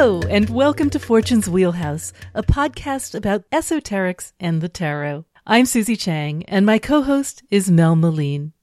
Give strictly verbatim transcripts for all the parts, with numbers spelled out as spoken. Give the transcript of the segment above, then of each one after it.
Hello, and welcome to Fortune's Wheelhouse, a podcast about esoterics and the tarot. I'm Susie Chang, and my co-host is Mel Moline.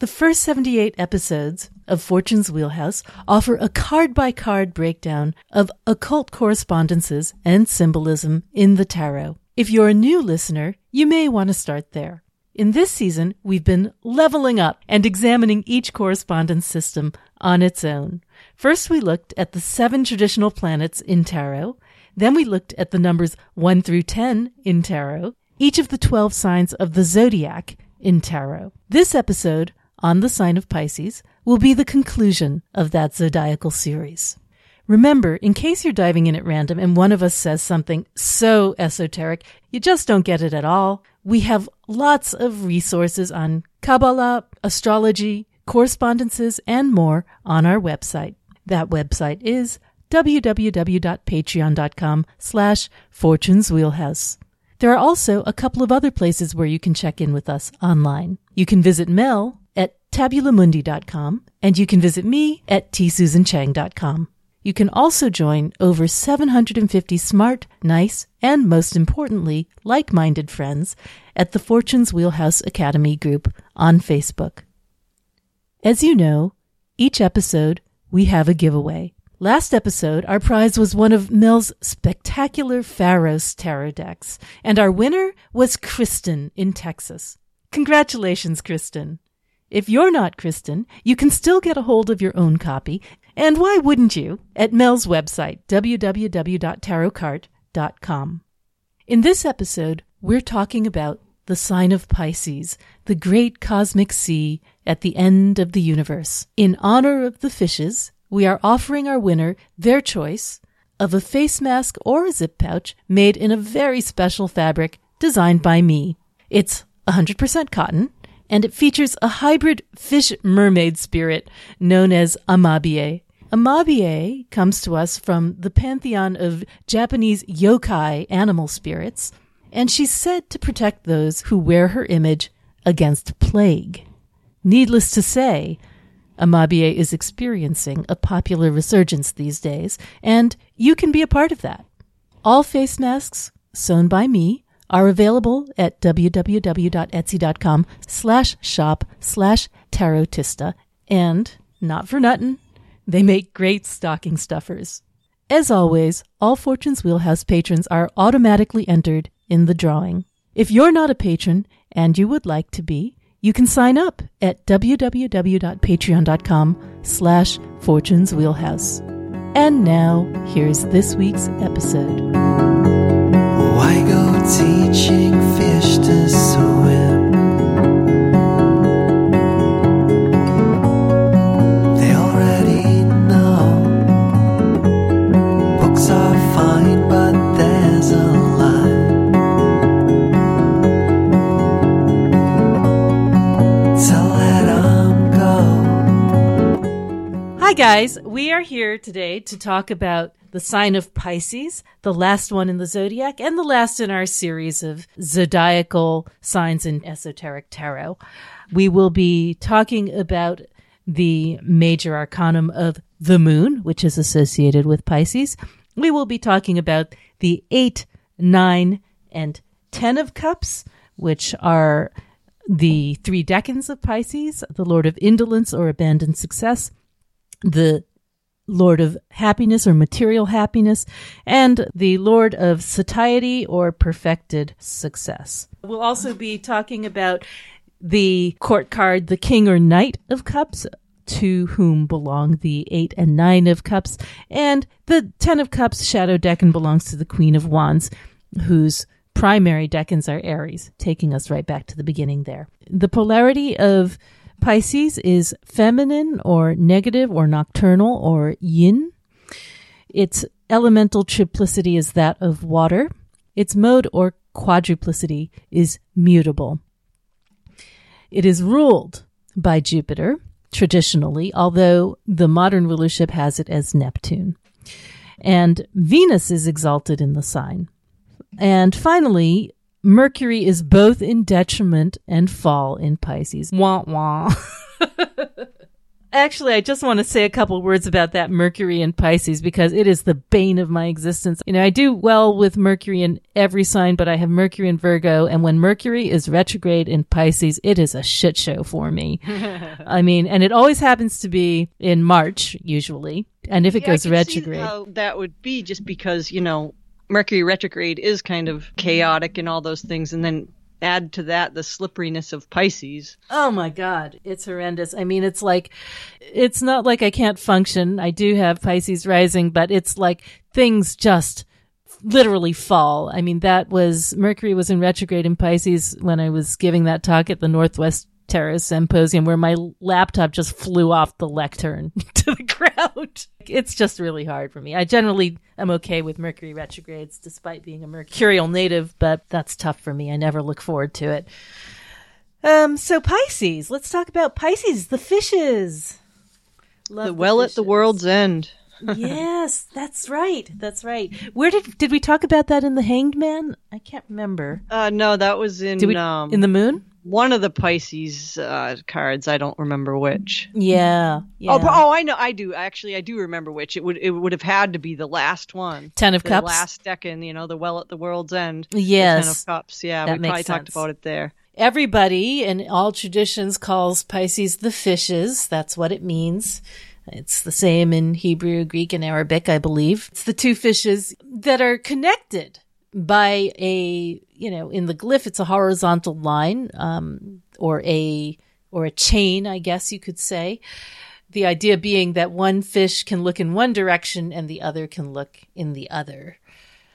The first seventy-eight episodes of Fortune's Wheelhouse offer a card-by-card breakdown of occult correspondences and symbolism in the tarot. If you're a new listener, you may want to start there. In this season, we've been leveling up and examining each correspondence system on its own. First, we looked at the seven traditional planets in tarot. Then we looked at the numbers one through ten in tarot, each of the twelve signs of the zodiac in tarot. This episode, on the sign of Pisces, will be the conclusion of that zodiacal series. Remember, in case you're diving in at random and one of us says something so esoteric, you just don't get it at all, we have lots of resources on Kabbalah, astrology, correspondences, and more on our website. That website is www.patreon.com slash Fortune's Wheelhouse. There are also a couple of other places where you can check in with us online. You can visit Mel at tabula mundi dot com, and you can visit me at t susan chang dot com. You can also join over seven hundred fifty smart, nice, and most importantly, like-minded friends at the Fortune's Wheelhouse Academy group on Facebook. As you know, each episode we have a giveaway. Last episode, our prize was one of Mel's spectacular Pharos tarot decks, and our winner was Kristen in Texas. Congratulations, Kristen! If you're not Kristen, you can still get a hold of your own copy, and why wouldn't you, at Mel's website, w w w dot tarot cart dot com. In this episode, we're talking about the sign of Pisces, the great cosmic sea at the end of the universe. In honor of the fishes, we are offering our winner their choice of a face mask or a zip pouch made in a very special fabric designed by me. It's one hundred percent cotton, and it features a hybrid fish-mermaid spirit known as Amabie. Amabie comes to us from the pantheon of Japanese yokai animal spirits, and she's said to protect those who wear her image against plague. Needless to say, Amabie is experiencing a popular resurgence these days, and you can be a part of that. All face masks sewn by me are available at www.etsy.com slash shop slash tarotista. And, not for nothing, they make great stocking stuffers. As always, all Fortune's Wheelhouse patrons are automatically entered in the drawing. If you're not a patron, and you would like to be, you can sign up at www.patreon.com slash Fortune's Wheelhouse. And now, here's this week's episode. I go teaching fish to swim. They already know. Books are fine, but there's a line. So let 'em go. Hi guys, we are here today to talk about the sign of Pisces, the last one in the zodiac, and the last in our series of zodiacal signs in esoteric tarot. We will be talking about the major arcanum of the moon, which is associated with Pisces. We will be talking about the eight, nine, and ten of cups, which are the three decans of Pisces, the Lord of Indolence or Abandoned Success, the Lord of Happiness or Material Happiness, and the Lord of Satiety or Perfected Success. We'll also be talking about the court card, the King or Knight of Cups, to whom belong the Eight and Nine of Cups, and the Ten of Cups shadow decan belongs to the Queen of Wands, whose primary decans are Aries, taking us right back to the beginning there. The polarity of Pisces is feminine or negative or nocturnal or yin. Its elemental triplicity is that of water. Its mode or quadruplicity is mutable. It is ruled by Jupiter traditionally, although the modern rulership has it as Neptune. And Venus is exalted in the sign. And finally, Mercury is both in detriment and fall in Pisces. Wah, wah. Actually, I just want to say a couple words about that Mercury in Pisces, because it is the bane of my existence. You know, I do well with Mercury in every sign, but I have Mercury in Virgo. And when Mercury is retrograde in Pisces, it is a shit show for me. I mean, and it always happens to be in March, usually. And if it yeah, goes I can retrograde. See how that would be, just because, you know, Mercury retrograde is kind of chaotic and all those things. And then add to that the slipperiness of Pisces. Oh my God, it's horrendous. I mean, it's like, it's not like I can't function. I do have Pisces rising, but it's like things just literally fall. I mean, that was, Mercury was in retrograde in Pisces when I was giving that talk at the Northwest Terrace Symposium, where my laptop just flew off the lectern to the ground. It's just really hard for me. I generally am okay with Mercury retrogrades, despite being a mercurial native, but that's tough for me. I never look forward to it. Um, so Pisces, let's talk about Pisces, the fishes. Love the well the fishes. At the world's end. Yes, that's right. That's right. Where did did we talk about that in The Hanged Man? I can't remember. Uh, no, that was in we, um, in the moon. One of the Pisces uh, cards, I don't remember which. Yeah. yeah. Oh, oh, I know, I do. Actually, I do remember which. It would it would have had to be the last one. Ten of the Cups. The last decan, you know, the well at the world's end. Yes. Ten of Cups, yeah. That we probably sense. talked about it there. Everybody in all traditions calls Pisces the fishes. That's what it means. It's the same in Hebrew, Greek, and Arabic, I believe. It's the two fishes that are connected by a, you know, in the glyph, it's a horizontal line, um, or a, or a chain, I guess you could say. The idea being that one fish can look in one direction and the other can look in the other.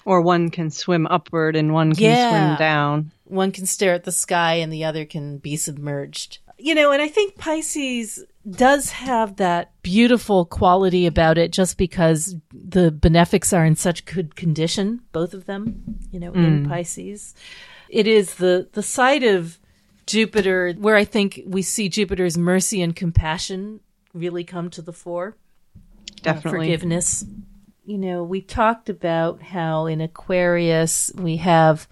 Or one can swim upward and one can yeah. swim down. One can stare at the sky and the other can be submerged. You know, and I think Pisces does have that beautiful quality about it, just because the benefics are in such good condition, both of them, you know, mm. in Pisces. It is the, the side of Jupiter where I think we see Jupiter's mercy and compassion really come to the fore. Definitely. Uh, forgiveness. You know, we talked about how in Aquarius we have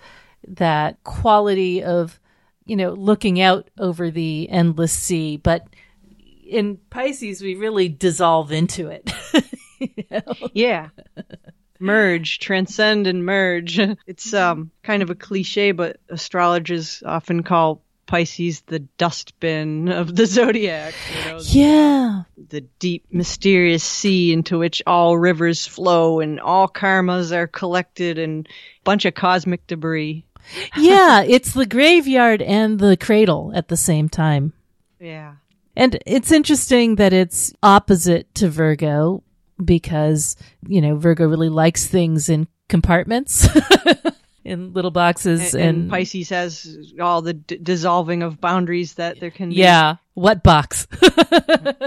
that quality of, you know, looking out over the endless sea, but in Pisces, we really dissolve into it. You know? Yeah. Merge, transcend and merge. It's um, kind of a cliche, but astrologers often call Pisces the dustbin of the Zodiac. You know, yeah. The, the deep, mysterious sea into which all rivers flow and all karmas are collected and a bunch of cosmic debris. Yeah, it's the graveyard and the cradle at the same time. Yeah. And it's interesting that it's opposite to Virgo, because, you know, Virgo really likes things in compartments, in little boxes. And, and, and Pisces has all the d- dissolving of boundaries that there can be. Yeah. What box?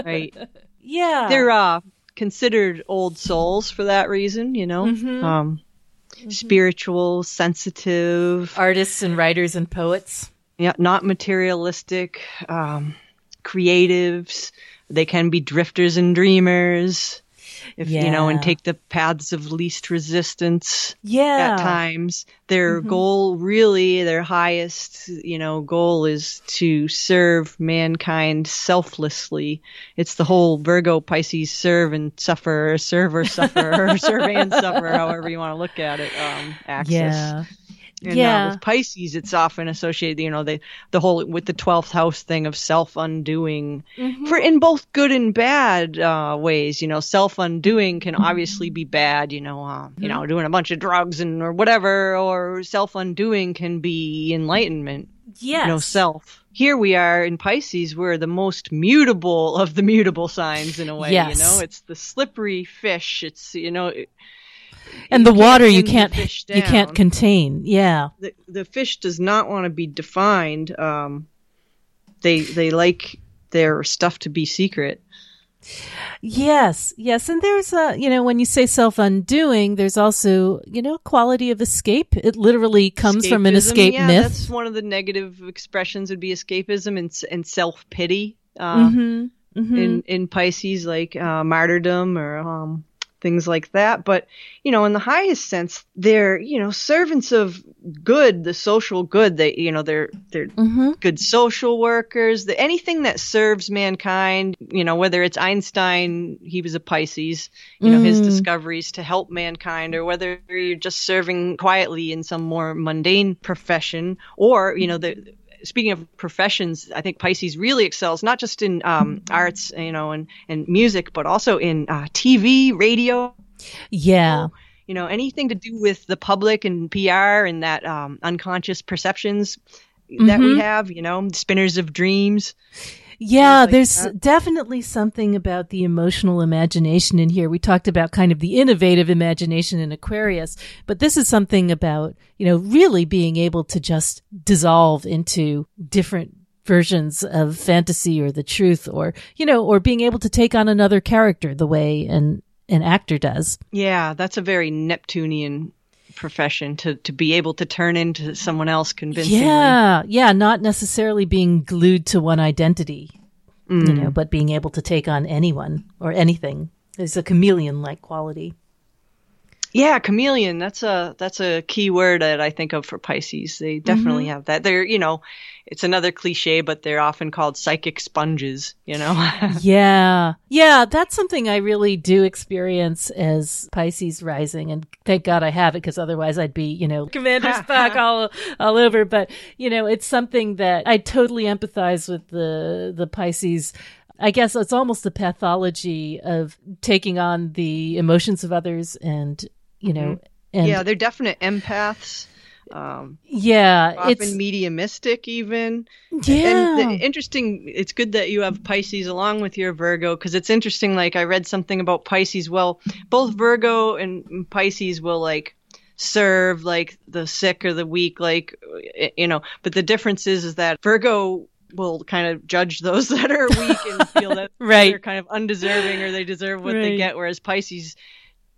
Right. Yeah. They're uh, considered old souls for that reason, you know. Mm-hmm. Um, mm-hmm. Spiritual, sensitive. Artists and writers and poets. Yeah. Not materialistic. Um creatives. They can be drifters and dreamers, if yeah. you know, and take the paths of least resistance yeah. at times. Their mm-hmm. goal, really, their highest, you know, goal is to serve mankind selflessly. It's the whole Virgo Pisces serve and suffer, serve or suffer, or serve and suffer, however you want to look at it, um, axis. Yeah. And yeah. uh, with Pisces, it's often associated, you know, the the whole with the twelfth house thing of self undoing, mm-hmm. for in both good and bad uh, ways. You know, self undoing can obviously be bad. You know, uh, mm-hmm. you know, doing a bunch of drugs and or whatever, or self undoing can be enlightenment. Yes. You know, self. Here we are in Pisces. We're the most mutable of the mutable signs in a way. Yes. You know, it's the slippery fish. It's you know. It, And you the water you can't you can't contain. Yeah, the the fish does not want to be defined. Um, they they like their stuff to be secret. Yes, yes, and there's a you know when you say self undoing, there's also you know quality of escape. It literally comes escapism, from an escape yeah, myth. That's one of the negative expressions would be escapism and and self pity. Uh, mm-hmm, mm-hmm. In in Pisces, like uh, martyrdom or um. I things like that. But, you know, in the highest sense, they're, you know, servants of good, the social good. They, you know, they're they're mm-hmm. good social workers. The, anything that serves mankind, you know, whether it's Einstein, he was a Pisces, you know, mm. his discoveries to help mankind, or whether you're just serving quietly in some more mundane profession, or, you know, the speaking of professions, I think Pisces really excels not just in um, arts, you know, and, and music, but also in uh, T V, radio. Yeah. You know, anything to do with the public and P R and that um, unconscious perceptions mm-hmm. that we have, you know, spinners of dreams. Yeah, like there's that. Definitely something about the emotional imagination in here. We talked about kind of the innovative imagination in Aquarius, but this is something about, you know, really being able to just dissolve into different versions of fantasy or the truth, or, you know, or being able to take on another character the way an, an actor does. Yeah, that's a very Neptunian profession to to be able to turn into someone else convincingly. Yeah, yeah, not necessarily being glued to one identity, mm. you know, but being able to take on anyone or anything is a chameleon-like quality. Yeah, chameleon. That's a that's a key word that I think of for Pisces. They definitely mm-hmm. have that. They're, you know, it's another cliche, but they're often called psychic sponges, you know? Yeah. Yeah, that's something I really do experience as Pisces rising. And thank God I have it, because otherwise I'd be, you know, Commander Spock all all over. But, you know, it's something that I totally empathize with the the Pisces. I guess it's almost the pathology of taking on the emotions of others and, you know, and yeah, they're definite empaths. Um, yeah, often it's mediumistic, even. Yeah, and the interesting. It's good that you have Pisces along with your Virgo, because it's interesting. Like I read something about Pisces. Well, both Virgo and Pisces will like serve like the sick or the weak, like, you know. But the difference is, is that Virgo will kind of judge those that are weak and feel that right. they're kind of undeserving or they deserve what right. they get, whereas Pisces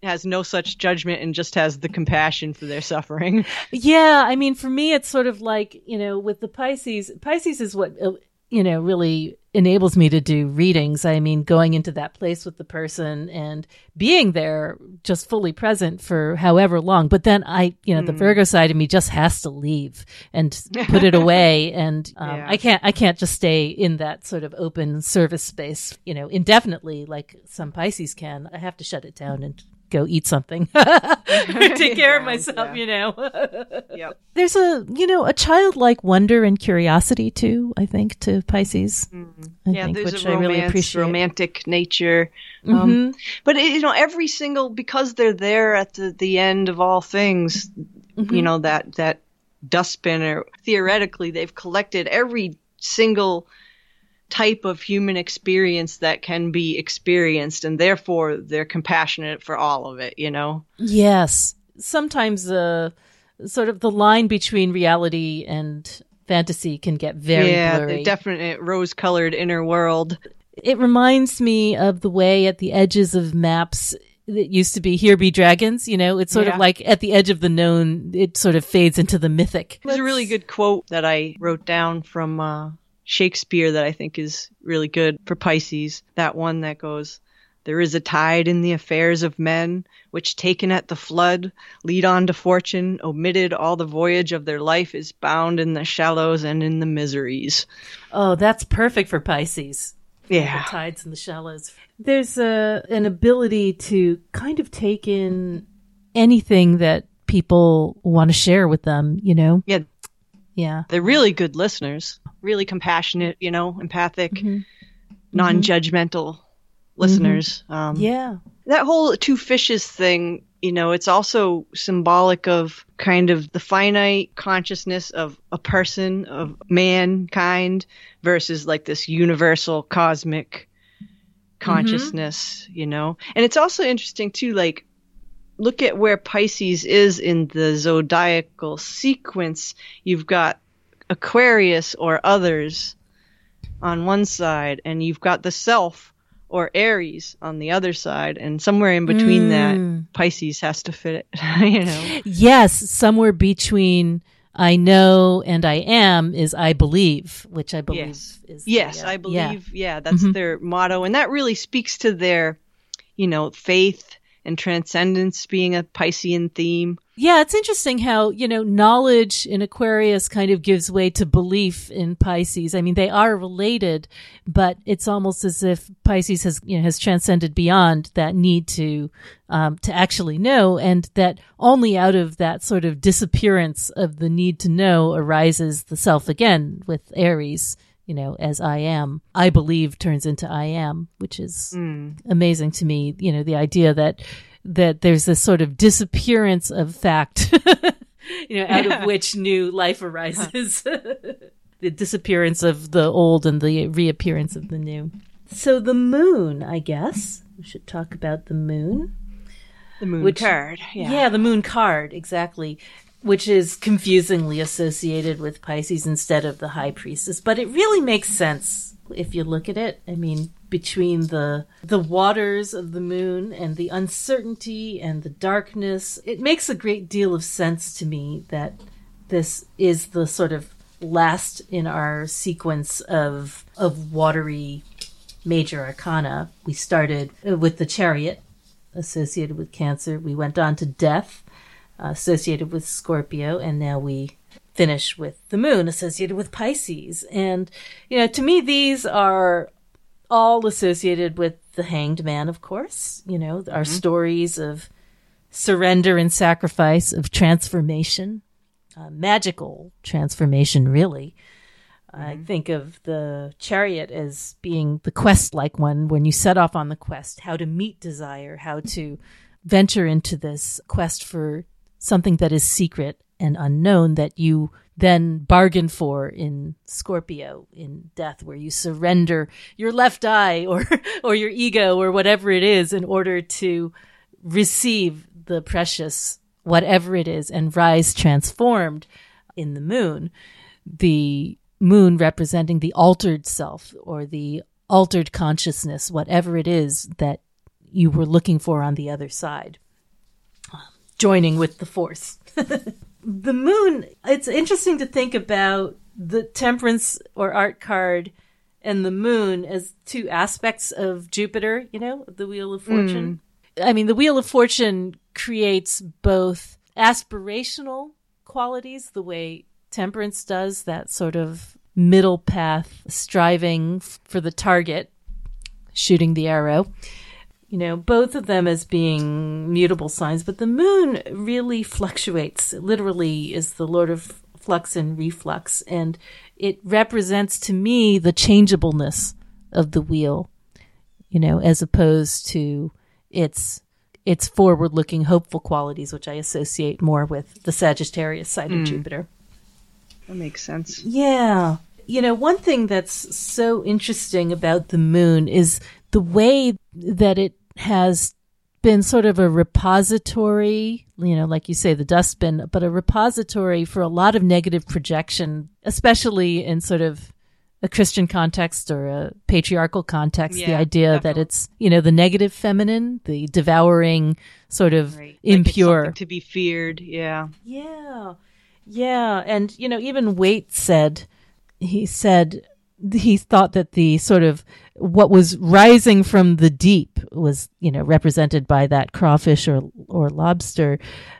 has no such judgment and just has the compassion for their suffering. Yeah, I mean, for me, it's sort of like, you know, with the Pisces, Pisces is what, you know, really enables me to do readings. I mean, going into that place with the person and being there just fully present for however long. But then I, you know, mm. the Virgo side of me just has to leave and put it away. And um, yeah. I can't, I can't just stay in that sort of open service space, you know, indefinitely like some Pisces can. I have to shut it down and go eat something or take care yeah, of myself, yeah. you know. Yep. There's a, you know, a childlike wonder and curiosity too, I think, to Pisces. Mm-hmm. I yeah, think, there's which a romance, I really appreciate. Romantic nature. Mm-hmm. Um, but, it, you know, every single, because they're there at the, the end of all things, mm-hmm. you know, that, that dustbin, or theoretically they've collected every single type of human experience that can be experienced, and therefore they're compassionate for all of it, you know? Yes. Sometimes the uh, sort of the line between reality and fantasy can get very yeah, blurry. Yeah, the definite rose-colored inner world. It reminds me of the way at the edges of maps that used to be here be dragons, you know? It's sort yeah. of like at the edge of the known, it sort of fades into the mythic. There's a really good quote that I wrote down from uh Shakespeare that I think is really good for Pisces. That one that goes, "There is a tide in the affairs of men, which taken at the flood, lead on to fortune, omitted all the voyage of their life is bound in the shallows and in the miseries." Oh, that's perfect for Pisces. Yeah. The tides and the shallows. There's a, an ability to kind of take in anything that people want to share with them, you know? Yeah. Yeah. They're really good listeners, really compassionate, you know, empathic, mm-hmm. non-judgmental mm-hmm. listeners. Um, yeah. That whole two fishes thing, you know, it's also symbolic of kind of the finite consciousness of a person, of mankind, versus like this universal cosmic consciousness, mm-hmm. you know. And it's also interesting, too, like, look at where Pisces is in the zodiacal sequence. You've got Aquarius or others on one side, and you've got the self or Aries on the other side. And somewhere in between mm. that, Pisces has to fit it, you know? Yes, somewhere between I know and I am is I believe, which I believe yes. is. Yes, the, uh, I believe. Yeah, yeah that's mm-hmm. their motto. And that really speaks to their, you know, faith and transcendence being a Piscean theme. Yeah, it's interesting how, you know, knowledge in Aquarius kind of gives way to belief in Pisces. I mean, they are related, but it's almost as if Pisces has, you know, has transcended beyond that need to um, to actually know, and that only out of that sort of disappearance of the need to know arises the self again with Aries. You know, as I am, I believe turns into I am, which is mm. amazing to me. You know, the idea that that there's this sort of disappearance of fact, you know, out yeah. of which new life arises, the disappearance of the old and the reappearance of the new. So the moon, I guess we should talk about the moon. The moon which, card. Yeah. yeah, the moon card. Exactly. Which is confusingly associated with Pisces instead of the High Priestess. But it really makes sense if you look at it. I mean, between the the waters of the moon and the uncertainty and the darkness, it makes a great deal of sense to me that this is the sort of last in our sequence of of watery major arcana. We started with the Chariot, associated with Cancer. We went on to Death, associated with Scorpio, and now we finish with the moon, associated with Pisces. And, you know, to me, these are all associated with the Hanged Man, of course, you know, our mm-hmm. stories of surrender and sacrifice, of transformation, uh, magical transformation, really. Mm-hmm. I think of the Chariot as being the quest-like one, when you set off on the quest, how to meet desire, how to venture into this quest for something that is secret and unknown, that you then bargain for in Scorpio, in Death, where you surrender your left eye or or your ego or whatever it is in order to receive the precious, whatever it is, and rise transformed in the moon. The moon representing the altered self or the altered consciousness, whatever it is that you were looking for on the other side. Joining with the force. The moon, it's interesting to think about the Temperance or Art card and the moon as two aspects of Jupiter, you know, the Wheel of Fortune. Mm. I mean, the Wheel of Fortune creates both aspirational qualities, the way Temperance does, that sort of middle path, striving for the target, shooting the arrow. You know, both of them as being mutable signs, but the moon really fluctuates. It literally is the lord of flux and reflux, and it represents to me the changeableness of the wheel, you know, as opposed to its its forward-looking, hopeful qualities, which I associate more with the Sagittarius side mm. of Jupiter. That makes sense. Yeah. You know, one thing that's so interesting about the moon is the way that it has been sort of a repository, you know, like you say, the dustbin, but a repository for a lot of negative projection, especially in sort of a Christian context or a patriarchal context, yeah, the idea definitely. That it's, you know, the negative feminine, the devouring sort of right. impure. Like it's to be feared, yeah. Yeah, yeah. And, you know, even Waite said, he said, he thought that the sort of what was rising from the deep was, you know, represented by that crawfish or or lobster.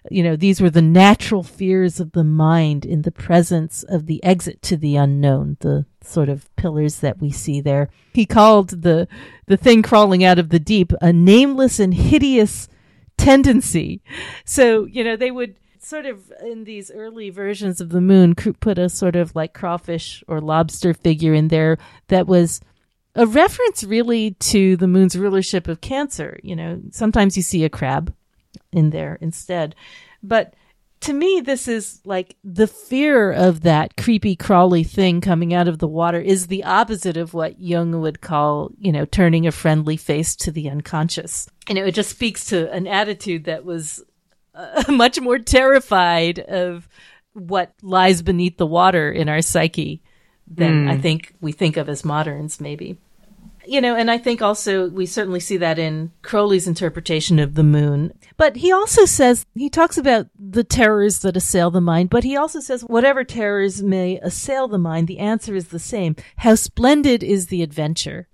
You know, these were the natural fears of the mind in the presence of the exit to the unknown, the sort of pillars that we see there. He called the the thing crawling out of the deep a nameless and hideous tendency. So, you know, they would sort of in these early versions of the moon put a sort of like crawfish or lobster figure in there that was a reference really to the moon's rulership of Cancer. You know, sometimes you see a crab in there instead. But to me, this is like the fear of that creepy crawly thing coming out of the water is the opposite of what Jung would call, you know, turning a friendly face to the unconscious. You know, it just speaks to an attitude that was uh, much more terrified of what lies beneath the water in our psyche than mm. I think we think of as moderns, maybe. You know, and I think also we certainly see that in Crowley's interpretation of the moon. But he also says, he talks about the terrors that assail the mind, but he also says, whatever terrors may assail the mind, the answer is the same. How splendid is the adventure.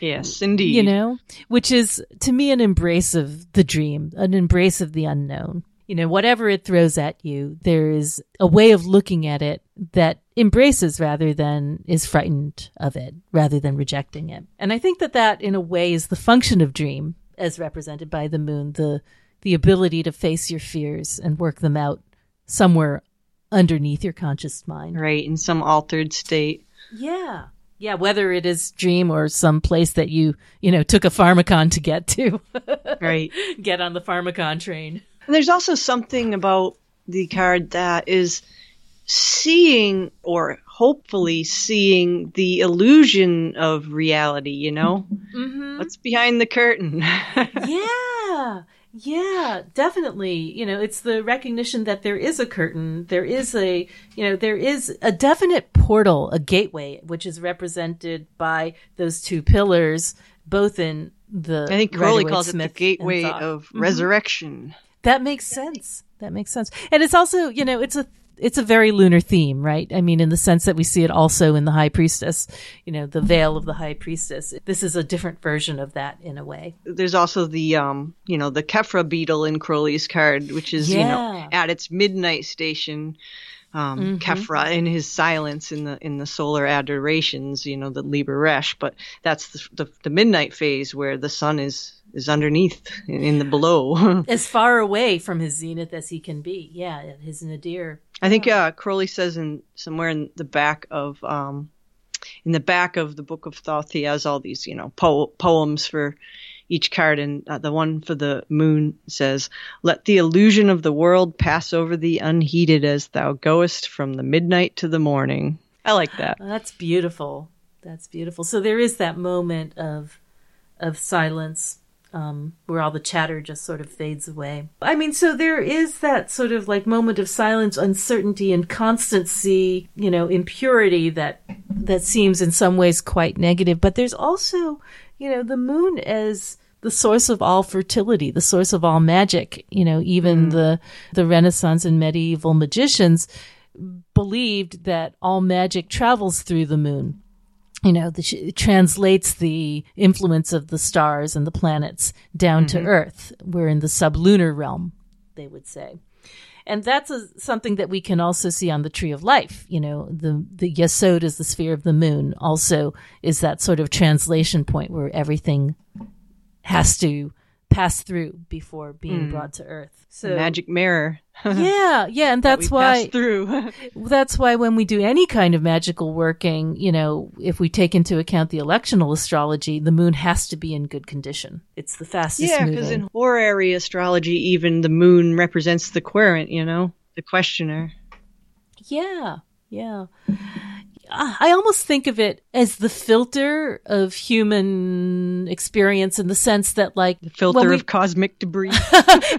Yes, indeed. You know, which is to me an embrace of the dream, an embrace of the unknown. You know, whatever it throws at you, there is a way of looking at it that embraces rather than is frightened of it, rather than rejecting it. And I think that that, in a way, is the function of dream, as represented by the moon, the the ability to face your fears and work them out somewhere underneath your conscious mind. Right, in some altered state. Yeah. Yeah, whether it is dream or some place that you, you know, took a pharmacon to get to. Right. Get on the pharmacon train. And there's also something about the card that is seeing, or hopefully seeing, the illusion of reality, you know? Mm-hmm. What's behind the curtain? Yeah, yeah, definitely. You know, it's the recognition that there is a curtain. There is a, you know, there is a definite portal, a gateway, which is represented by those two pillars, both in the... I think Crowley calls it the gateway of mm-hmm. resurrection. That makes sense. That makes sense. And it's also, you know, it's a it's a very lunar theme, right? I mean, in the sense that we see it also in the High Priestess, you know, the veil of the High Priestess. This is a different version of that in a way. There's also the, um, you know, the Khepra beetle in Crowley's card, which is, yeah. you know, at its midnight station, um, mm-hmm. Khepra in his silence in the in the solar adorations, you know, the Liber Resh. But that's the, the, the midnight phase where the sun is... is underneath, in the below. As far away from his zenith as he can be. Yeah, his nadir. I think uh, Crowley says in somewhere in the back of um, in the back of the Book of Thoth, he has all these, you know, po- poems for each card. And uh, the one for the moon says, "Let the illusion of the world pass over thee unheeded as thou goest from the midnight to the morning." I like that. Oh, that's beautiful. That's beautiful. So there is that moment of of silence. Um, where all the chatter just sort of fades away. I mean, so there is that sort of like moment of silence, uncertainty, inconstancy, you know, impurity that that seems in some ways quite negative. But there's also, you know, the moon as the source of all fertility, the source of all magic. You know, even mm. the the Renaissance and medieval magicians believed that all magic travels through the moon. You know, the, it translates the influence of the stars and the planets down mm-hmm. to Earth. We're in the sublunar realm, they would say. And that's a, something that we can also see on the Tree of Life. You know, the, the Yesod is the sphere of the moon, also is that sort of translation point where everything has to pass through before being mm. brought to Earth. So the magic mirror. yeah, yeah, and that's that why through. That's why when we do any kind of magical working, you know, if we take into account the electional astrology, the moon has to be in good condition. It's the fastest yeah, moving. Yeah, because in horary astrology, even the moon represents the querent, you know, the questioner. Yeah, yeah. I almost think of it as the filter of human experience, in the sense that, like, the filter we... of cosmic debris.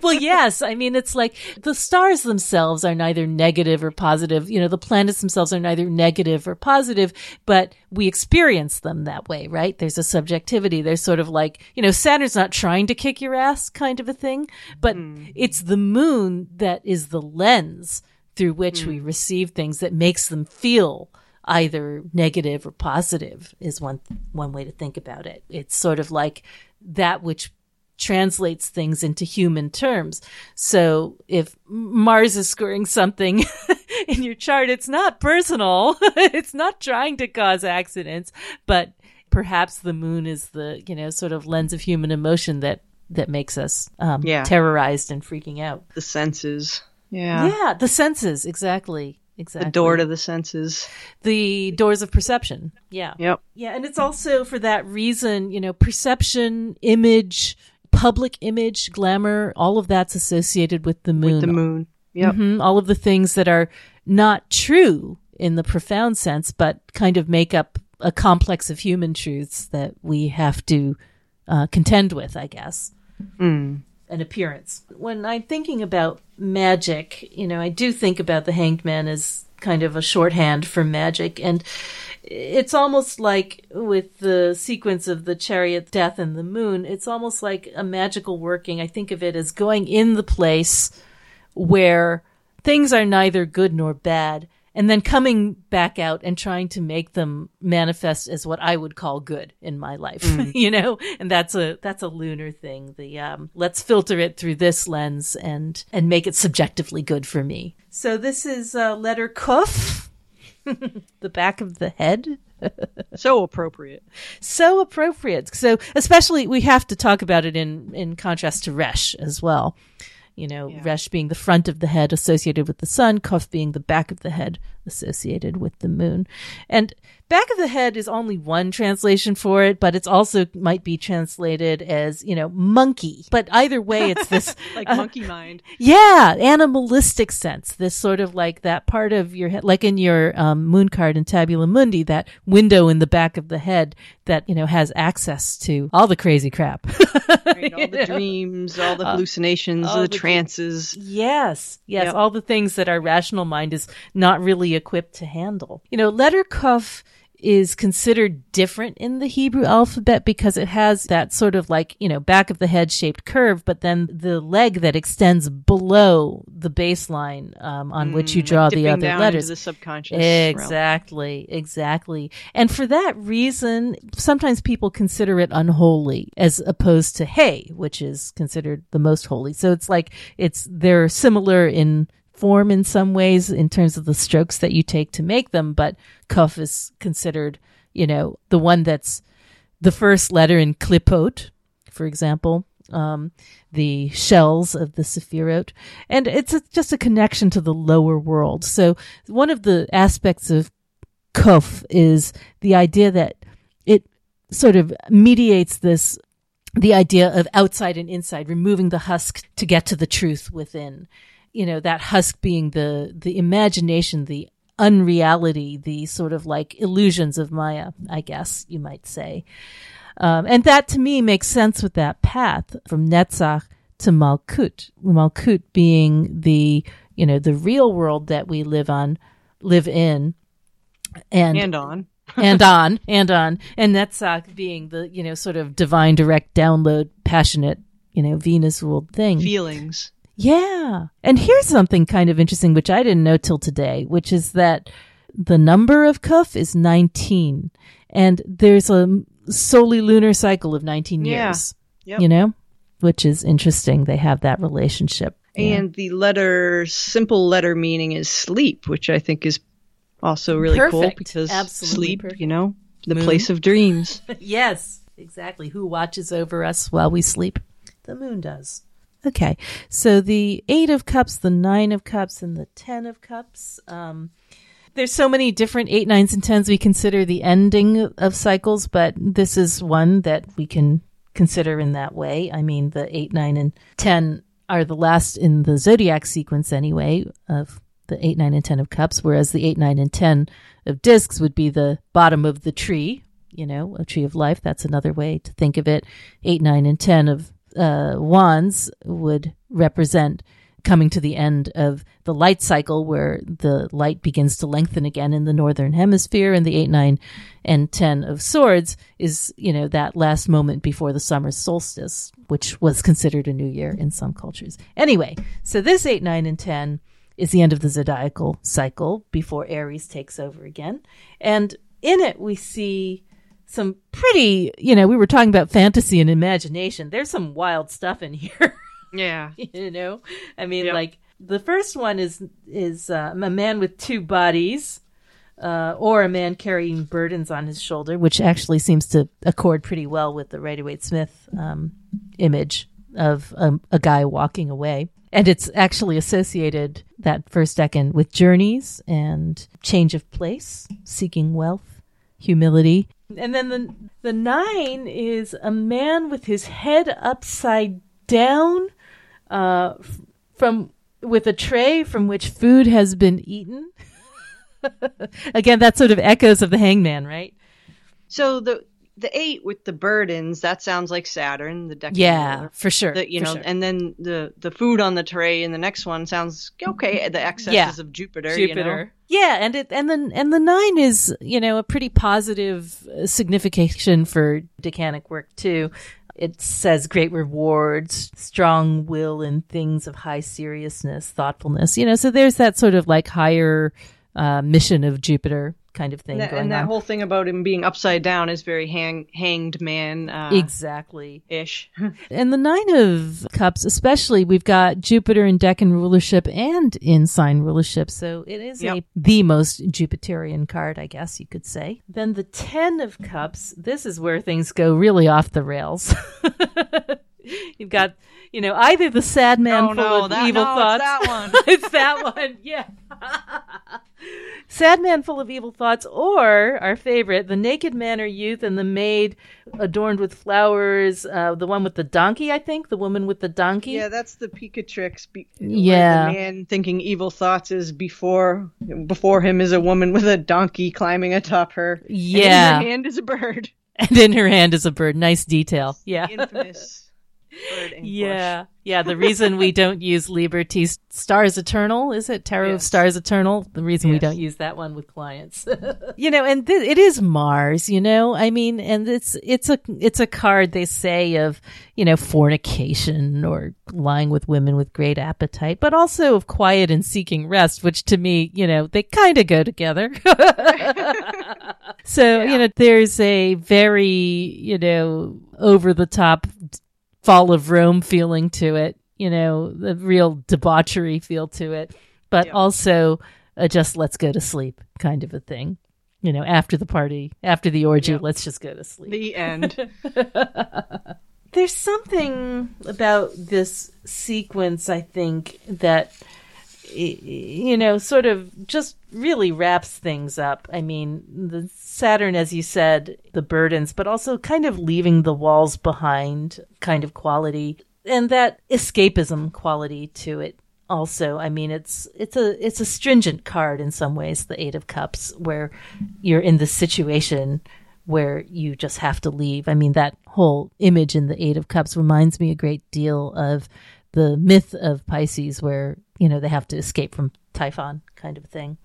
Well, yes. I mean, it's like the stars themselves are neither negative or positive. You know, the planets themselves are neither negative or positive, but we experience them that way, right? There's a subjectivity. There's sort of like, you know, Saturn's not trying to kick your ass kind of a thing, but mm. it's the moon that is the lens through which mm. we receive things that makes them feel either negative or positive, is one one way to think about it. It's sort of like that which translates things into human terms. So if Mars is scoring something in your chart, it's not personal. It's not trying to cause accidents, but perhaps the moon is the, you know, sort of lens of human emotion that, that makes us um, yeah. terrorized and freaking out. The senses. Yeah. Yeah, the senses, exactly. Exactly. The door to the senses. The doors of perception. Yeah. Yep. Yeah. And it's also for that reason, you know, perception, image, public image, glamour, all of that's associated with the moon. With the moon. Yep. Mm-hmm. All of the things that are not true in the profound sense, but kind of make up a complex of human truths that we have to uh, contend with, I guess. Mm. An appearance. When I'm thinking about magic, you know, I do think about the Hanged Man as kind of a shorthand for magic. And it's almost like with the sequence of the chariot, death, and the moon, it's almost like a magical working. I think of it as going in the place where things are neither good nor bad, and then coming back out and trying to make them manifest as what I would call good in my life, mm. you know, and that's a, that's a lunar thing. The, um, let's filter it through this lens and, and make it subjectively good for me. So this is a uh, letter Kuf, the back of the head. So appropriate. So appropriate. So especially we have to talk about it in, in contrast to Resh as well. You know, yeah. Resh being the front of the head associated with the sun, Kuf being the back of the head associated with the moon. And back of the head is only one translation for it, but it's also might be translated as, you know, monkey. But either way, it's this like uh, monkey mind. Yeah. Animalistic sense. This sort of like that part of your head, like in your um, moon card in Tabula Mundi, that window in the back of the head that, you know, has access to all the crazy crap, right, all the know? dreams, all the hallucinations, uh, all the, the trances. Yes. Yes. Yep. All the things that our rational mind is not really equipped to handle. You know, letter Kuf is considered different in the Hebrew alphabet because it has that sort of like, you know, back of the head shaped curve, but then the leg that extends below the baseline um, on mm, which you draw the other down letters. Into the subconscious. Exactly, realm. exactly. And for that reason, sometimes people consider it unholy as opposed to Hey, which is considered the most holy. So it's like it's they're similar in form in some ways in terms of the strokes that you take to make them, but Kuf is considered, you know, the one that's the first letter in Klipot, for example, um, the shells of the Sephirot. And it's a, just a connection to the lower world. So one of the aspects of Kuf is the idea that it sort of mediates this the idea of outside and inside, removing the husk to get to the truth within. You know, that husk being the, the imagination, the unreality, the sort of like illusions of Maya, I guess you might say. Um, and that to me makes sense with that path from Netzach to Malkut. Malkut being the, you know, the real world that we live on, live in. And, and on. and on, and on. And Netzach being the, you know, sort of divine, direct download, passionate, you know, Venus ruled thing. Feelings. Yeah. And here's something kind of interesting, which I didn't know till today, which is that the number of Kuf is nineteen. And there's a solely lunar cycle of nineteen yeah. years, yep. you know, which is interesting. They have that relationship. And yeah. the letter, simple letter meaning is sleep, which I think is also really perfect. cool because Absolutely sleep, perfect. you know, the moon. place of dreams. Yes, exactly. Who watches over us while we sleep? The moon does. Okay, so the Eight of Cups, the Nine of Cups, and the Ten of Cups. Um, there's so many different eight, nines, and tens we consider the ending of cycles, but this is one that we can consider in that way. I mean, the eight, nine, and ten are the last in the zodiac sequence anyway of the eight, nine, and ten of Cups, whereas the eight, nine, and ten of Discs would be the bottom of the tree, you know, a tree of life. That's another way to think of it. Eight, nine, and ten of Uh, wands would represent coming to the end of the light cycle where the light begins to lengthen again in the northern hemisphere, and the eight, nine, and ten of swords is, you know, that last moment before the summer solstice, which was considered a new year in some cultures. Anyway, so this eight, nine, and ten is the end of the zodiacal cycle before Aries takes over again. And in it, we see some pretty, you know, we were talking about fantasy and imagination. There's some wild stuff in here. Yeah. You know, I mean, yep. like the first one is, is uh, a man with two bodies uh, or a man carrying burdens on his shoulder, which actually seems to accord pretty well with the Rider-Waite-Smith um, image of um, a guy walking away. And it's actually associated, that first decan, with journeys and change of place, seeking wealth, humility. And then the the nine is a man with his head upside down, uh, from with a tray from which food has been eaten. Again, that sort of echoes of the hangman, right? So the the eight with the burdens, that sounds like Saturn, the decan. Yeah, ruler, for sure. The, you for know, sure. And then the the food on the tray in the next one sounds okay. The excesses yeah. of Jupiter, Jupiter. You know? Yeah, and it and the and the nine is, you know, a pretty positive signification for decanic work too. It says great rewards, strong will in things of high seriousness, thoughtfulness. You know, so there's that sort of like higher uh, mission of Jupiter kind of thing. That, going and that on. Whole thing about him being upside down is very hang, hanged man. Uh, exactly. Ish. And the Nine of Cups, especially, we've got Jupiter in Decan rulership and in sign rulership. So it is yep. a, the most Jupiterian card, I guess you could say. Then the Ten of Cups, this is where things go really off the rails. You've got, you know, either the sad man oh, full no, of that, evil no, thoughts. It's that one. It's that one, yeah. Sad man full of evil thoughts, or our favorite, the naked man or youth and the maid adorned with flowers. Uh, the one with the donkey, I think, the woman with the donkey. Yeah, that's the Picatrix. Be- yeah, the man thinking evil thoughts is before before him is a woman with a donkey climbing atop her. Yeah, and in her hand is a bird. And in her hand is a bird. Nice detail. Yeah. Infamous. Bird yeah. Yeah. The reason we don't use Liber Theta, Stars Eternal, is it? Tarot yes. of Stars Eternal. The reason yes. we don't use that one with clients. You know, and th- it is Mars, you know, I mean, and it's, it's a, it's a card they say of, you know, fornication or lying with women with great appetite, but also of quiet and seeking rest, which to me, you know, they kind of go together. So, yeah. you know, there's a very, you know, over the top, fall of Rome feeling to it, you know, the real debauchery feel to it, but yep. also uh, just let's go to sleep kind of a thing. You know, after the party, after the orgy, yep. let's just go to sleep. The end. There's something about this sequence, I think, that, you know, sort of just really wraps things up. I mean, the Saturn, as you said, the burdens, but also kind of leaving the walls behind kind of quality, and that escapism quality to it also. I mean, it's it's a it's a stringent card in some ways, the Eight of Cups, where you're in this situation where you just have to leave. I mean, that whole image in the Eight of Cups reminds me a great deal of the myth of Pisces, where, you know, they have to escape from Typhon kind of thing.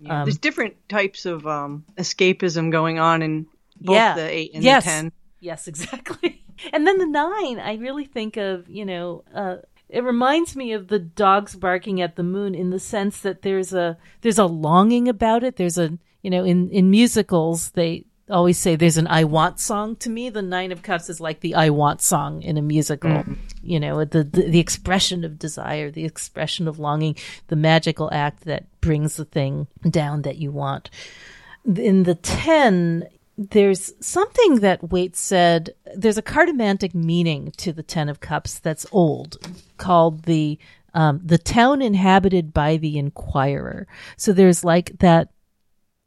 Yeah, um, there's different types of um, escapism going on in both yeah, the eight and yes, the ten. Yes, exactly. And then the nine, I really think of, you know, uh, it reminds me of the dogs barking at the moon in the sense that there's a there's a longing about it. There's a, you know, in, in musicals, they always say there's an I want song. To me, the Nine of Cups is like the I want song in a musical, mm. you know, the, the the expression of desire, the expression of longing, the magical act that brings the thing down that you want. In the ten, there's something that Waite said, there's a cartomantic meaning to the Ten of Cups that's old, called the um, the town inhabited by the inquirer. So there's like that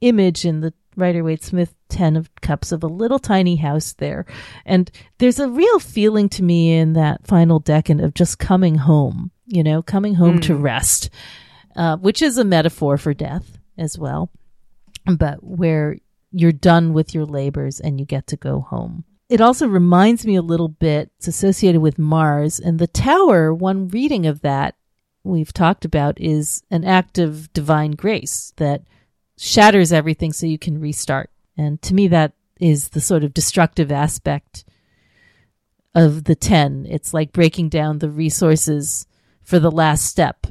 image in the Rider-Waite-Smith Ten of Cups of a little tiny house there. And there's a real feeling to me in that final decan of just coming home, you know, coming home mm. to rest, uh, which is a metaphor for death as well, but where you're done with your labors and you get to go home. It also reminds me a little bit, it's associated with Mars and the Tower. One reading of that we've talked about is an act of divine grace that shatters everything so you can restart. And to me, that is the sort of destructive aspect of the ten. It's like breaking down the resources for the last step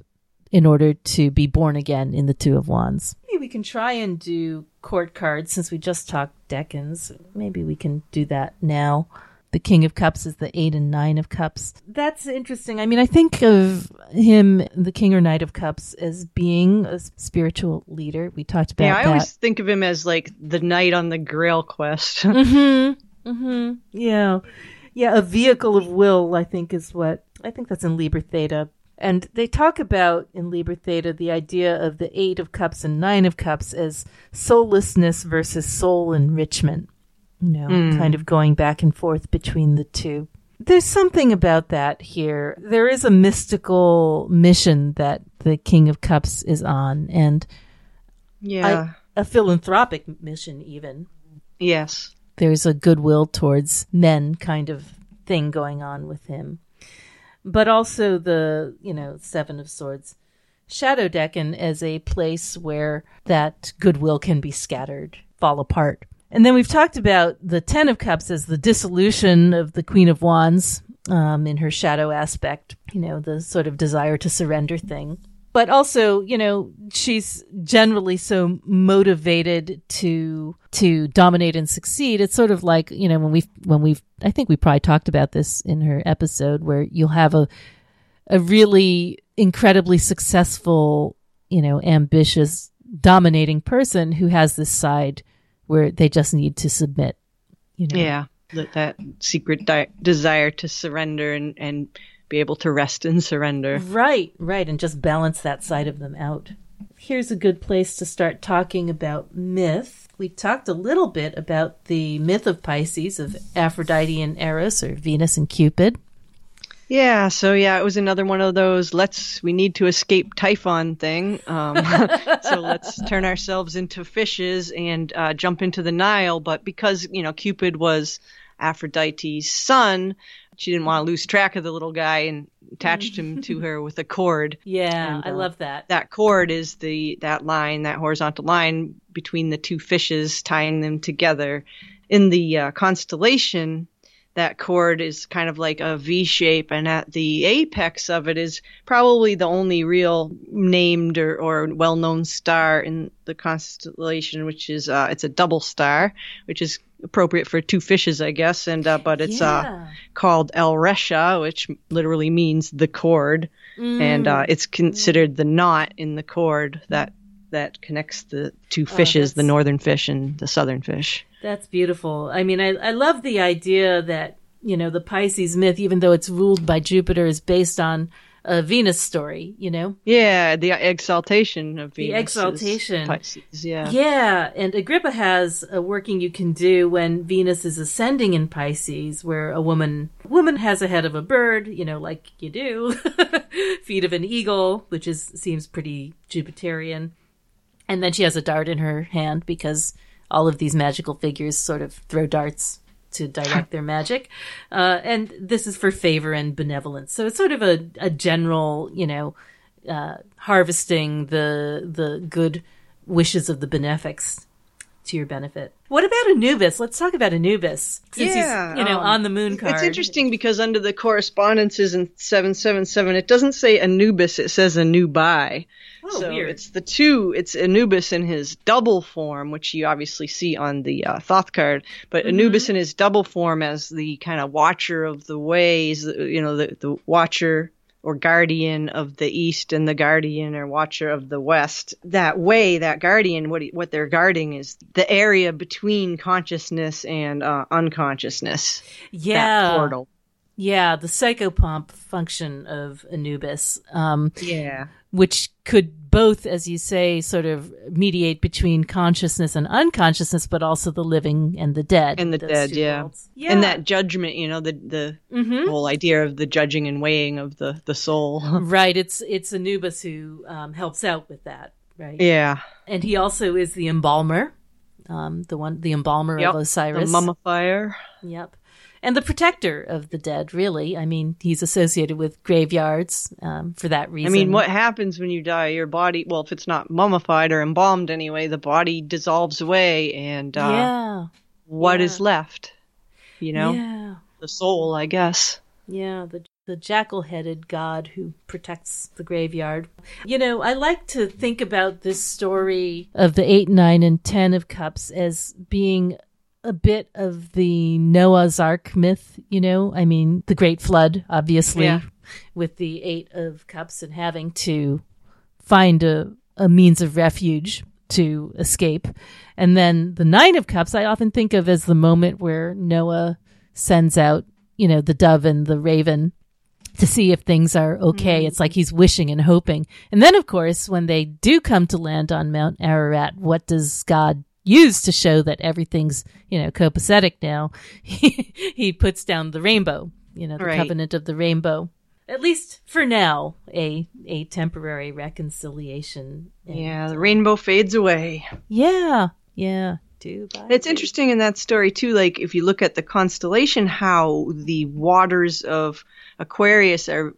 in order to be born again in the Two of Wands. Maybe we can try and do court cards since we just talked decans. Maybe we can do that now. The King of Cups is the Eight and Nine of Cups. That's interesting. I mean, I think of him, the King or Knight of Cups, as being a spiritual leader. We talked about that. Yeah, I that. always think of him as like the knight on the Grail quest. Mm-hmm. Mm-hmm. Yeah. Yeah, a vehicle of will, I think, is what, I think that's in Liber Theta. And they talk about, in Liber Theta, the idea of the Eight of Cups and Nine of Cups as soullessness versus soul enrichment. You know, mm. kind of going back and forth between the two. There's something about that here. There is a mystical mission that the King of Cups is on, and yeah, I, a philanthropic mission even. Yes. There's a goodwill towards men kind of thing going on with him. But also the, you know, Seven of Swords, Shadow Decan as a place where that goodwill can be scattered, fall apart. And then we've talked about the Ten of Cups as the dissolution of the Queen of Wands um, in her shadow aspect, you know, the sort of desire to surrender thing. But also, you know, she's generally so motivated to to dominate and succeed. It's sort of like, you know, when we've, when we've, I think we probably talked about this in her episode, where you'll have a a really incredibly successful, you know, ambitious, dominating person who has this side where they just need to submit, you know. Yeah, that, that secret di- desire to surrender and, and be able to rest and surrender. Right, right, and just balance that side of them out. Here's a good place to start talking about myth. We talked a little bit about the myth of Pisces, of Aphrodite and Eros, or Venus and Cupid. Yeah, so yeah, it was another one of those let's we need to escape Typhon thing. Um, so let's turn ourselves into fishes and uh, jump into the Nile. But because, you know, Cupid was Aphrodite's son, she didn't want to lose track of the little guy and attached him to her with a cord. Yeah, and, uh, I love that. That cord is the that line, that horizontal line between the two fishes, tying them together. In the uh, constellation, that cord is kind of like a V shape, and at the apex of it is probably the only real named or, or well-known star in the constellation, which is uh, it's a double star, which is appropriate for two fishes, I guess. And uh, but it's yeah. uh, called El Resha, which literally means the cord, mm. and uh, it's considered the knot in the cord that that connects the two fishes, oh, the northern fish and the southern fish. That's beautiful. I mean, I, I love the idea that, you know, the Pisces myth, even though it's ruled by Jupiter, is based on a Venus story, you know? Yeah, the exaltation of Venus. The exaltation. Pisces, yeah. Yeah, and Agrippa has a working you can do when Venus is ascending in Pisces, where a woman woman has a head of a bird, you know, like you do, feet of an eagle, which is seems pretty Jupiterian. And then she has a dart in her hand because all of these magical figures sort of throw darts to direct their magic. Uh, and this is for favor and benevolence. So it's sort of a, a general, you know, uh, harvesting the the good wishes of the benefics to your benefit. What about Anubis? Let's talk about Anubis. Since yeah, he's, you know, um, on the moon card. It's interesting because under the correspondences in seven seven seven, it doesn't say Anubis, it says Anubi. Oh, so weird. It's the two, it's Anubis in his double form, which you obviously see on the uh, Thoth card, but mm-hmm. Anubis in his double form as the kind of watcher of the ways, you know, the, the watcher or guardian of the east and the guardian or watcher of the west. That way, that guardian, what he, what they're guarding is the area between consciousness and uh, unconsciousness. Yeah. That portal. Yeah, the psychopomp function of Anubis, um, yeah, which could both, as you say, sort of mediate between consciousness and unconsciousness, but also the living and the dead. And the dead, yeah. yeah. And that judgment, you know, the the mm-hmm. whole idea of the judging and weighing of the, the soul. Right, it's, it's Anubis who um, helps out with that, right? Yeah. And he also is the embalmer, um, the one, the embalmer yep. of Osiris. The mummifier. Yep. And the protector of the dead, really. I mean, he's associated with graveyards um, for that reason. I mean, what happens when you die? Your body, well, if it's not mummified or embalmed anyway, the body dissolves away and uh, yeah. what yeah. is left? You know? Yeah. The soul, I guess. Yeah, the the jackal-headed god who protects the graveyard. You know, I like to think about this story of the eight, nine, and ten of Cups as being a bit of the Noah's Ark myth, you know? I mean, the Great Flood, obviously, yeah. with the Eight of Cups and having to find a, a means of refuge to escape. And then the Nine of Cups, I often think of as the moment where Noah sends out, you know, the dove and the raven to see if things are okay. Mm-hmm. It's like he's wishing and hoping. And then, of course, when they do come to land on Mount Ararat, what does God used to show that everything's, you know, copacetic now, he, he puts down the rainbow, you know, the right. covenant of the rainbow. At least for now, a a temporary reconciliation. And, yeah, the rainbow fades away. Yeah, yeah. Dubai. It's interesting in that story, too, like if you look at the constellation, how the waters of Aquarius are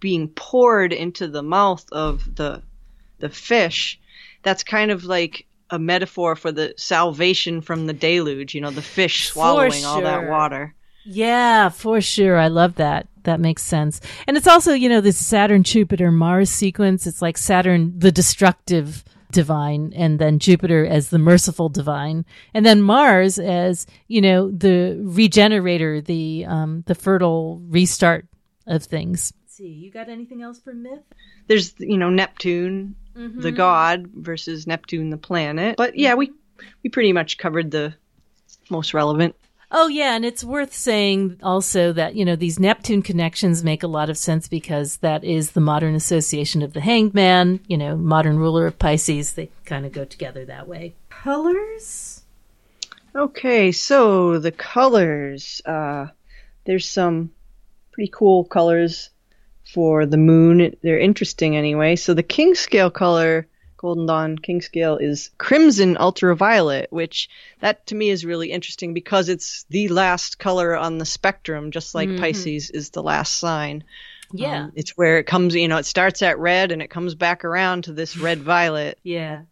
being poured into the mouth of the the fish. That's kind of like a metaphor for the salvation from the deluge, you know, the fish swallowing sure. all that water. Yeah, for sure. I love that. that makes sense. And it's also, you know, this Saturn, Jupiter, Mars sequence. It's like Saturn, the destructive divine, and then Jupiter as the merciful divine, and then Mars as, you know, the regenerator, the um, the fertile restart of things. Let's see, you got anything else for myth? There's, you know, Neptune, mm-hmm. the god, versus Neptune, the planet. But yeah, we we pretty much covered the most relevant. Oh, yeah. And it's worth saying also that, you know, these Neptune connections make a lot of sense because that is the modern association of the hanged man, you know, modern ruler of Pisces. They kind of go together that way. Colors? Okay. So the colors, uh, there's some pretty cool colors for the moon. They're interesting anyway. So the king scale color, Golden Dawn King Scale, is Crimson Ultraviolet, which that to me is really interesting because it's the last color on the spectrum, just like mm-hmm. Pisces is the last sign. Yeah. Um, it's where it comes, you know, it starts at red and it comes back around to this red violet. Yeah.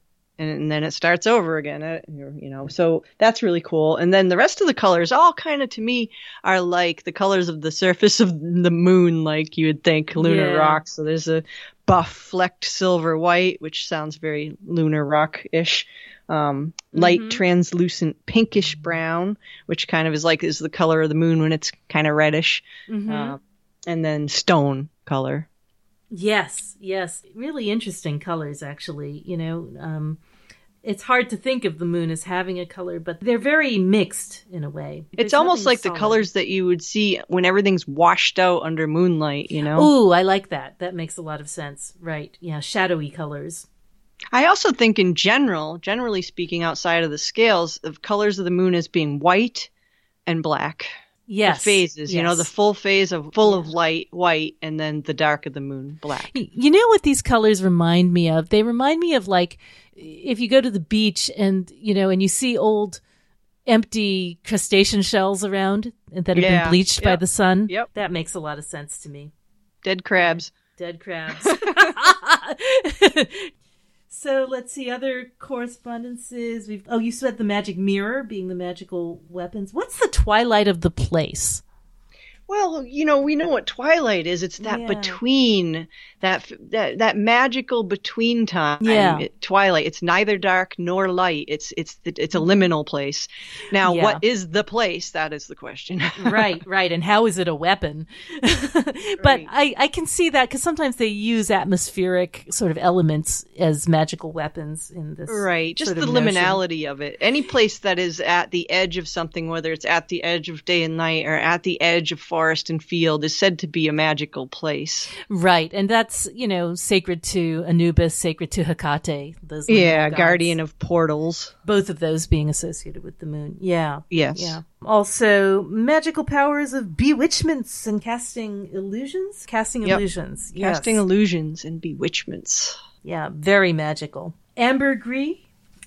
And, and then it starts over again, uh, you know, so that's really cool. And then the rest of the colors all kind of to me are like the colors of the surface of the moon, like you would think lunar yeah. rock. So there's a buff flecked silver white, which sounds very lunar rock-ish. Um, light mm-hmm. translucent pinkish brown, which kind of is like is the color of the moon when it's kind of reddish. Mm-hmm. Uh, and then stone color. Yes, yes. Really interesting colors, actually. You know, um, it's hard to think of the moon as having a color, but they're very mixed in a way. There's it's almost like solid. The colors that you would see when everything's washed out under moonlight, you know? Ooh, I like that. That makes a lot of sense. Right. Yeah, shadowy colors. I also think in general, generally speaking, outside of the scales, of colors of the moon as being white and black. Yes. The phases, yes. You know, the full phase of full yeah. of light, white, and then the dark of the moon, black. You know what these colors remind me of? They remind me of, like, if you go to the beach and, you know, and you see old empty crustacean shells around that have yeah. been bleached yep. by the sun. Yep. That makes a lot of sense to me. Dead crabs. Dead crabs. So let's see, other correspondences. We've oh, you said the magic mirror being the magical weapons. What's the twilight of the place? Well, you know, we know what twilight is. It's that yeah. between, that that that magical between time. Yeah. It, twilight. It's neither dark nor light. It's it's it's a liminal place. Now, yeah. what is the place? That is the question. Right, right. And how is it a weapon? But right. I, I can see that because sometimes they use atmospheric sort of elements as magical weapons in this. Right. Just sort of the notion. Liminality of it. Any place that is at the edge of something, whether it's at the edge of day and night or at the edge of forest and field, is said to be a magical place. Right. And that's, you know, sacred to Anubis, sacred to Hecate. Those yeah, guardian of portals. Both of those being associated with the moon. Yeah. Yes. Yeah. Also, magical powers of bewitchments and casting illusions. Casting yep. illusions. Yes. Casting illusions and bewitchments. Yeah. Very magical. Ambergris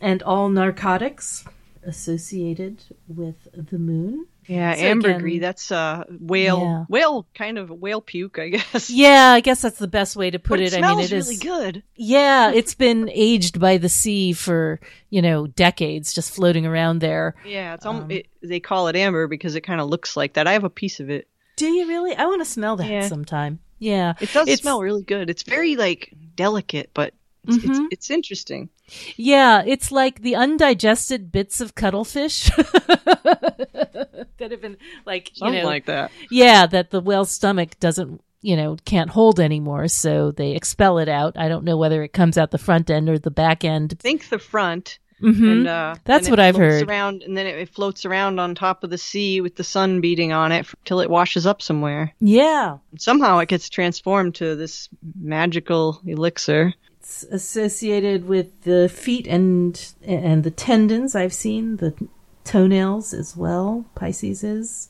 and all narcotics associated with the moon. Yeah, so ambergris, again, that's uh, whale, yeah. whale, kind of whale puke, I guess. Yeah, I guess that's the best way to put but it. It I mean, it really is really good. Yeah, it's been aged by the sea for, you know, decades, just floating around there. Yeah, it's um, it, they call it amber because it kind of looks like that. I have a piece of it. Do you really? I want to smell that yeah. sometime. Yeah. It does it's, smell really good. It's very, like, delicate, but it's, mm-hmm. it's, it's interesting. Yeah, it's like the undigested bits of cuttlefish. That have been like, you Something know, like that. Yeah, that the whale's stomach doesn't, you know, can't hold anymore, so they expel it out. I don't know whether it comes out the front end or the back end. I think the front. Mm-hmm. And, uh, That's and what I've heard. Around, and then it, it floats around on top of the sea with the sun beating on it till it washes up somewhere. Yeah. And somehow it gets transformed to this magical elixir. It's associated with the feet and and the tendons. I've seen the. Toenails as well, Pisces is.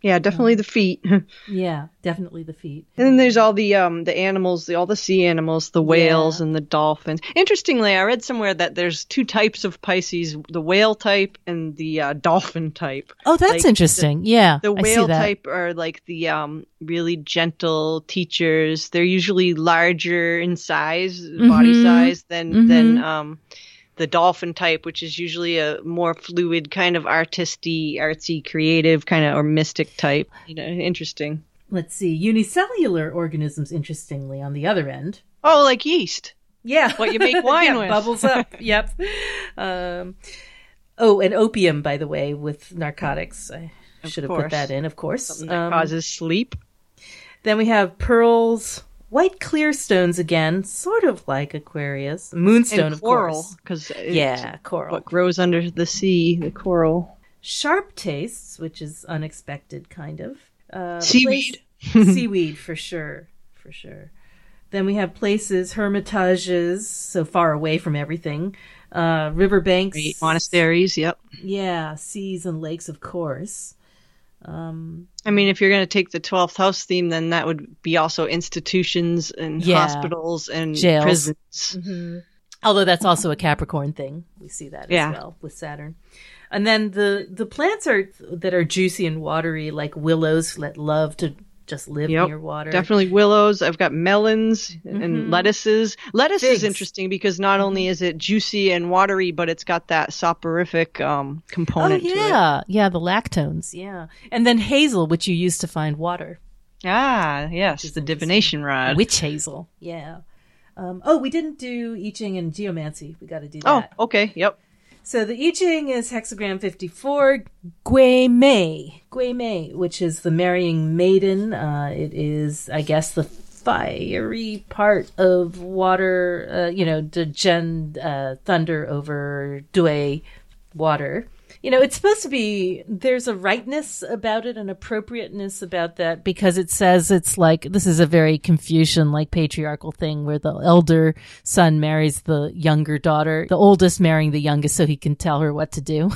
Yeah, definitely um, the feet. yeah, definitely the feet. And then there's all the um the animals, the, all the sea animals, the whales yeah. and the dolphins. Interestingly, I read somewhere that there's two types of Pisces, the whale type and the uh, dolphin type. Oh, that's like, interesting. The, yeah, the whale type are like the um really gentle teachers. They're usually larger in size, mm-hmm. body size than mm-hmm. than um the dolphin type, which is usually a more fluid kind of artisty, artsy, creative kind of or mystic type. You know, interesting. Let's see. Unicellular organisms, interestingly, on the other end. Oh, like yeast. Yeah. What you make wine yeah, with. Bubbles up. Yep. Um, oh, and opium, by the way, with narcotics. I of should have course. put that in, of course. Something that um, causes sleep. Then we have pearls, white clear stones again, sort of like Aquarius. Moonstone, and of coral, course. Cause yeah, coral. What grows under the sea, the coral. Sharp tastes, which is unexpected, kind of. Uh, seaweed. Place, seaweed, for sure. For sure. Then we have places, hermitages, so far away from everything, uh, riverbanks. Monasteries, yep. Yeah, seas and lakes, of course. Um, I mean, if you're going to take the twelfth house theme, then that would be also institutions and yeah, hospitals and jails, prisons. Mm-hmm. Although that's also a Capricorn thing. We see that yeah, as well with Saturn. And then the, the plants are that are juicy and watery, like willows that love to just live yep, near water. Definitely willows. I've got melons mm-hmm, and lettuces. Lettuce Figs. is interesting because not only is it juicy and watery, but it's got that soporific um, component oh, yeah, to it. Yeah, yeah, the lactones, yeah. And then hazel, which you use to find water. Ah, yes, the divination rod. Witch hazel, yeah. Um, oh, we didn't do I Ching and geomancy. We got to do that. Oh, okay, yep. So the I Ching is hexagram fifty-four, Gui Mei, Gui Mei, which is the marrying maiden. Uh, it is, I guess, the fiery part of water, uh, you know, the Gen uh, thunder over Dui water. You know, it's supposed to be, there's a rightness about it, an appropriateness about that, because it says it's like, this is a very Confucian, like patriarchal thing where the elder son marries the younger daughter, the oldest marrying the youngest so he can tell her what to do,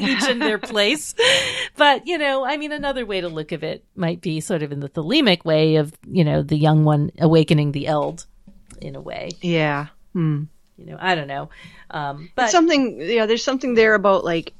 each in their place. But, you know, I mean, another way to look at it might be sort of in the Thelemic way of, you know, the young one awakening the eld in a way. Yeah. Hmm. You know, I don't know. Um, but it's something, yeah, there's something there about like,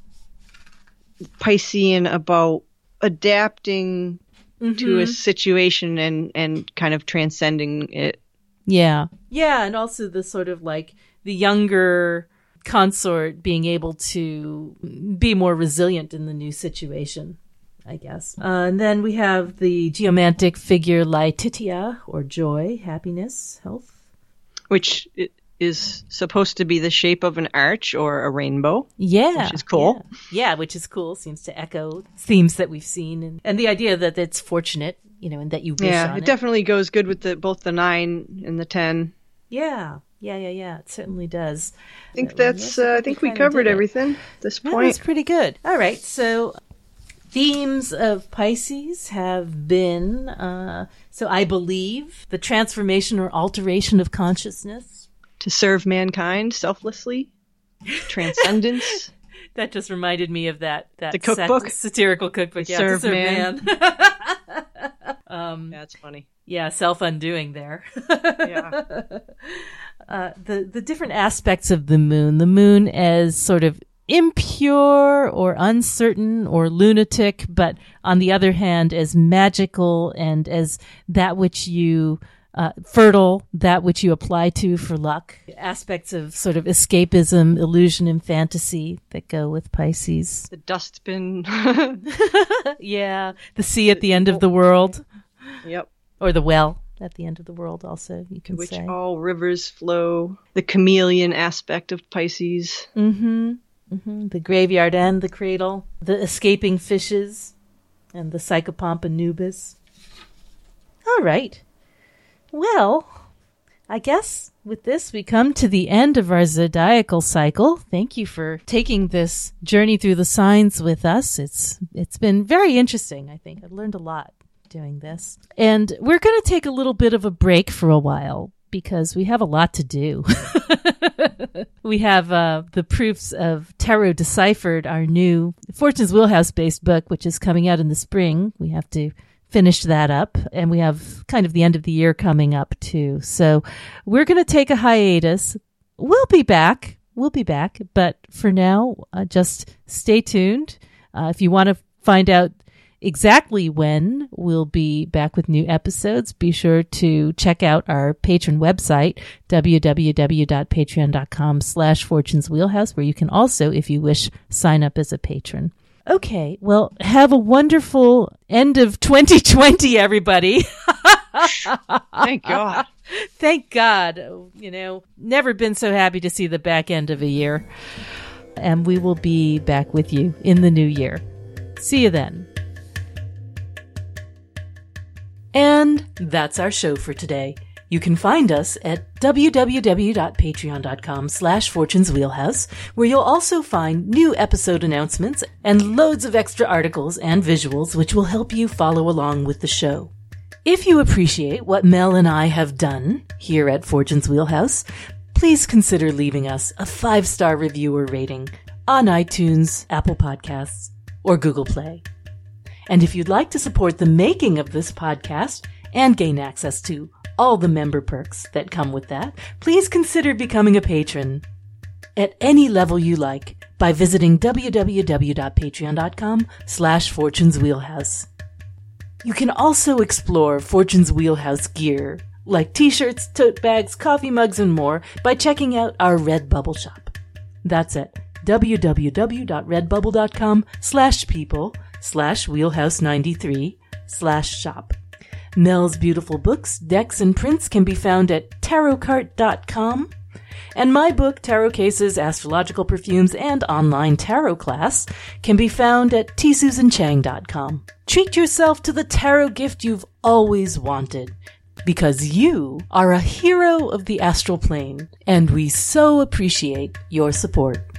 Piscean about adapting mm-hmm, to a situation and, and kind of transcending it. Yeah. Yeah. And also the sort of like the younger consort being able to be more resilient in the new situation, I guess. Uh, and then we have the geomantic figure Laetitia, or joy, happiness, health. Which it is supposed to be the shape of an arch or a rainbow. Yeah. Which is cool. Yeah, yeah, which is cool. Seems to echo themes that we've seen. And, and the idea that it's fortunate, you know, and that you wish yeah, on it. Yeah, it definitely goes good with the both the nine and the ten. Yeah, yeah, yeah, yeah. It certainly does. I think but that's, uh, I think we covered everything at this point. That was pretty good. All right, so themes of Pisces have been, uh, so I believe, the transformation or alteration of consciousness. To serve mankind selflessly, transcendence. That just reminded me of that that the cookbook, sat- satirical cookbook. Yeah, serve, to serve man. man. um, yeah, that's funny. Yeah, self undoing there. yeah. Uh, the the different aspects of the moon. The moon as sort of impure or uncertain or lunatic, but on the other hand, as magical and as that which you. Uh, fertile, that which you apply to for luck, aspects of sort of escapism, illusion, and fantasy that go with Pisces. The dustbin. yeah. The sea at the end of the world. Yep. Or the well at the end of the world also, you can which say. Which all rivers flow. The chameleon aspect of Pisces. Mm-hmm. Mm-hmm. The graveyard and the cradle. The escaping fishes and the psychopomp Anubis. All right. Well, I guess with this, we come to the end of our zodiacal cycle. Thank you for taking this journey through the signs with us. It's It's been very interesting, I think. I've learned a lot doing this. And we're going to take a little bit of a break for a while because we have a lot to do. We have uh, the proofs of Tarot Deciphered, our new Fortune's Wheelhouse-based book, which is coming out in the spring. We have to finish that up, and we have kind of the end of the year coming up too. So we're going to take a hiatus. We'll be back. We'll be back. But for now, uh, just stay tuned. Uh, if you want to find out exactly when we'll be back with new episodes, be sure to check out our patron website, www dot patreon dot com slash fortunes wheelhouse, where you can also, if you wish, sign up as a patron. Okay, well, have a wonderful end of twenty twenty, everybody. Thank God. Thank God. You know, never been so happy to see the back end of a year. And we will be back with you in the new year. See you then. And that's our show for today. You can find us at www.patreon.com slash Fortune's Wheelhouse, where you'll also find new episode announcements and loads of extra articles and visuals which will help you follow along with the show. If you appreciate what Mel and I have done here at Fortune's Wheelhouse, please consider leaving us a five-star review or rating on iTunes, Apple Podcasts, or Google Play. And if you'd like to support the making of this podcast and gain access to all the member perks that come with that, please consider becoming a patron at any level you like by visiting www.patreon.com slash Fortune's Wheelhouse. You can also explore Fortune's Wheelhouse gear, like t-shirts, tote bags, coffee mugs, and more by checking out our Redbubble shop. That's at www.redbubble.com slash people slash wheelhouse 93 slash shop. Mel's beautiful books, decks, and prints can be found at tarot cart dot com. And my book, Tarot Cases, Astrological Perfumes, and Online Tarot Class can be found at t susan chang dot com. Treat yourself to the tarot gift you've always wanted, because you are a hero of the astral plane, and we so appreciate your support.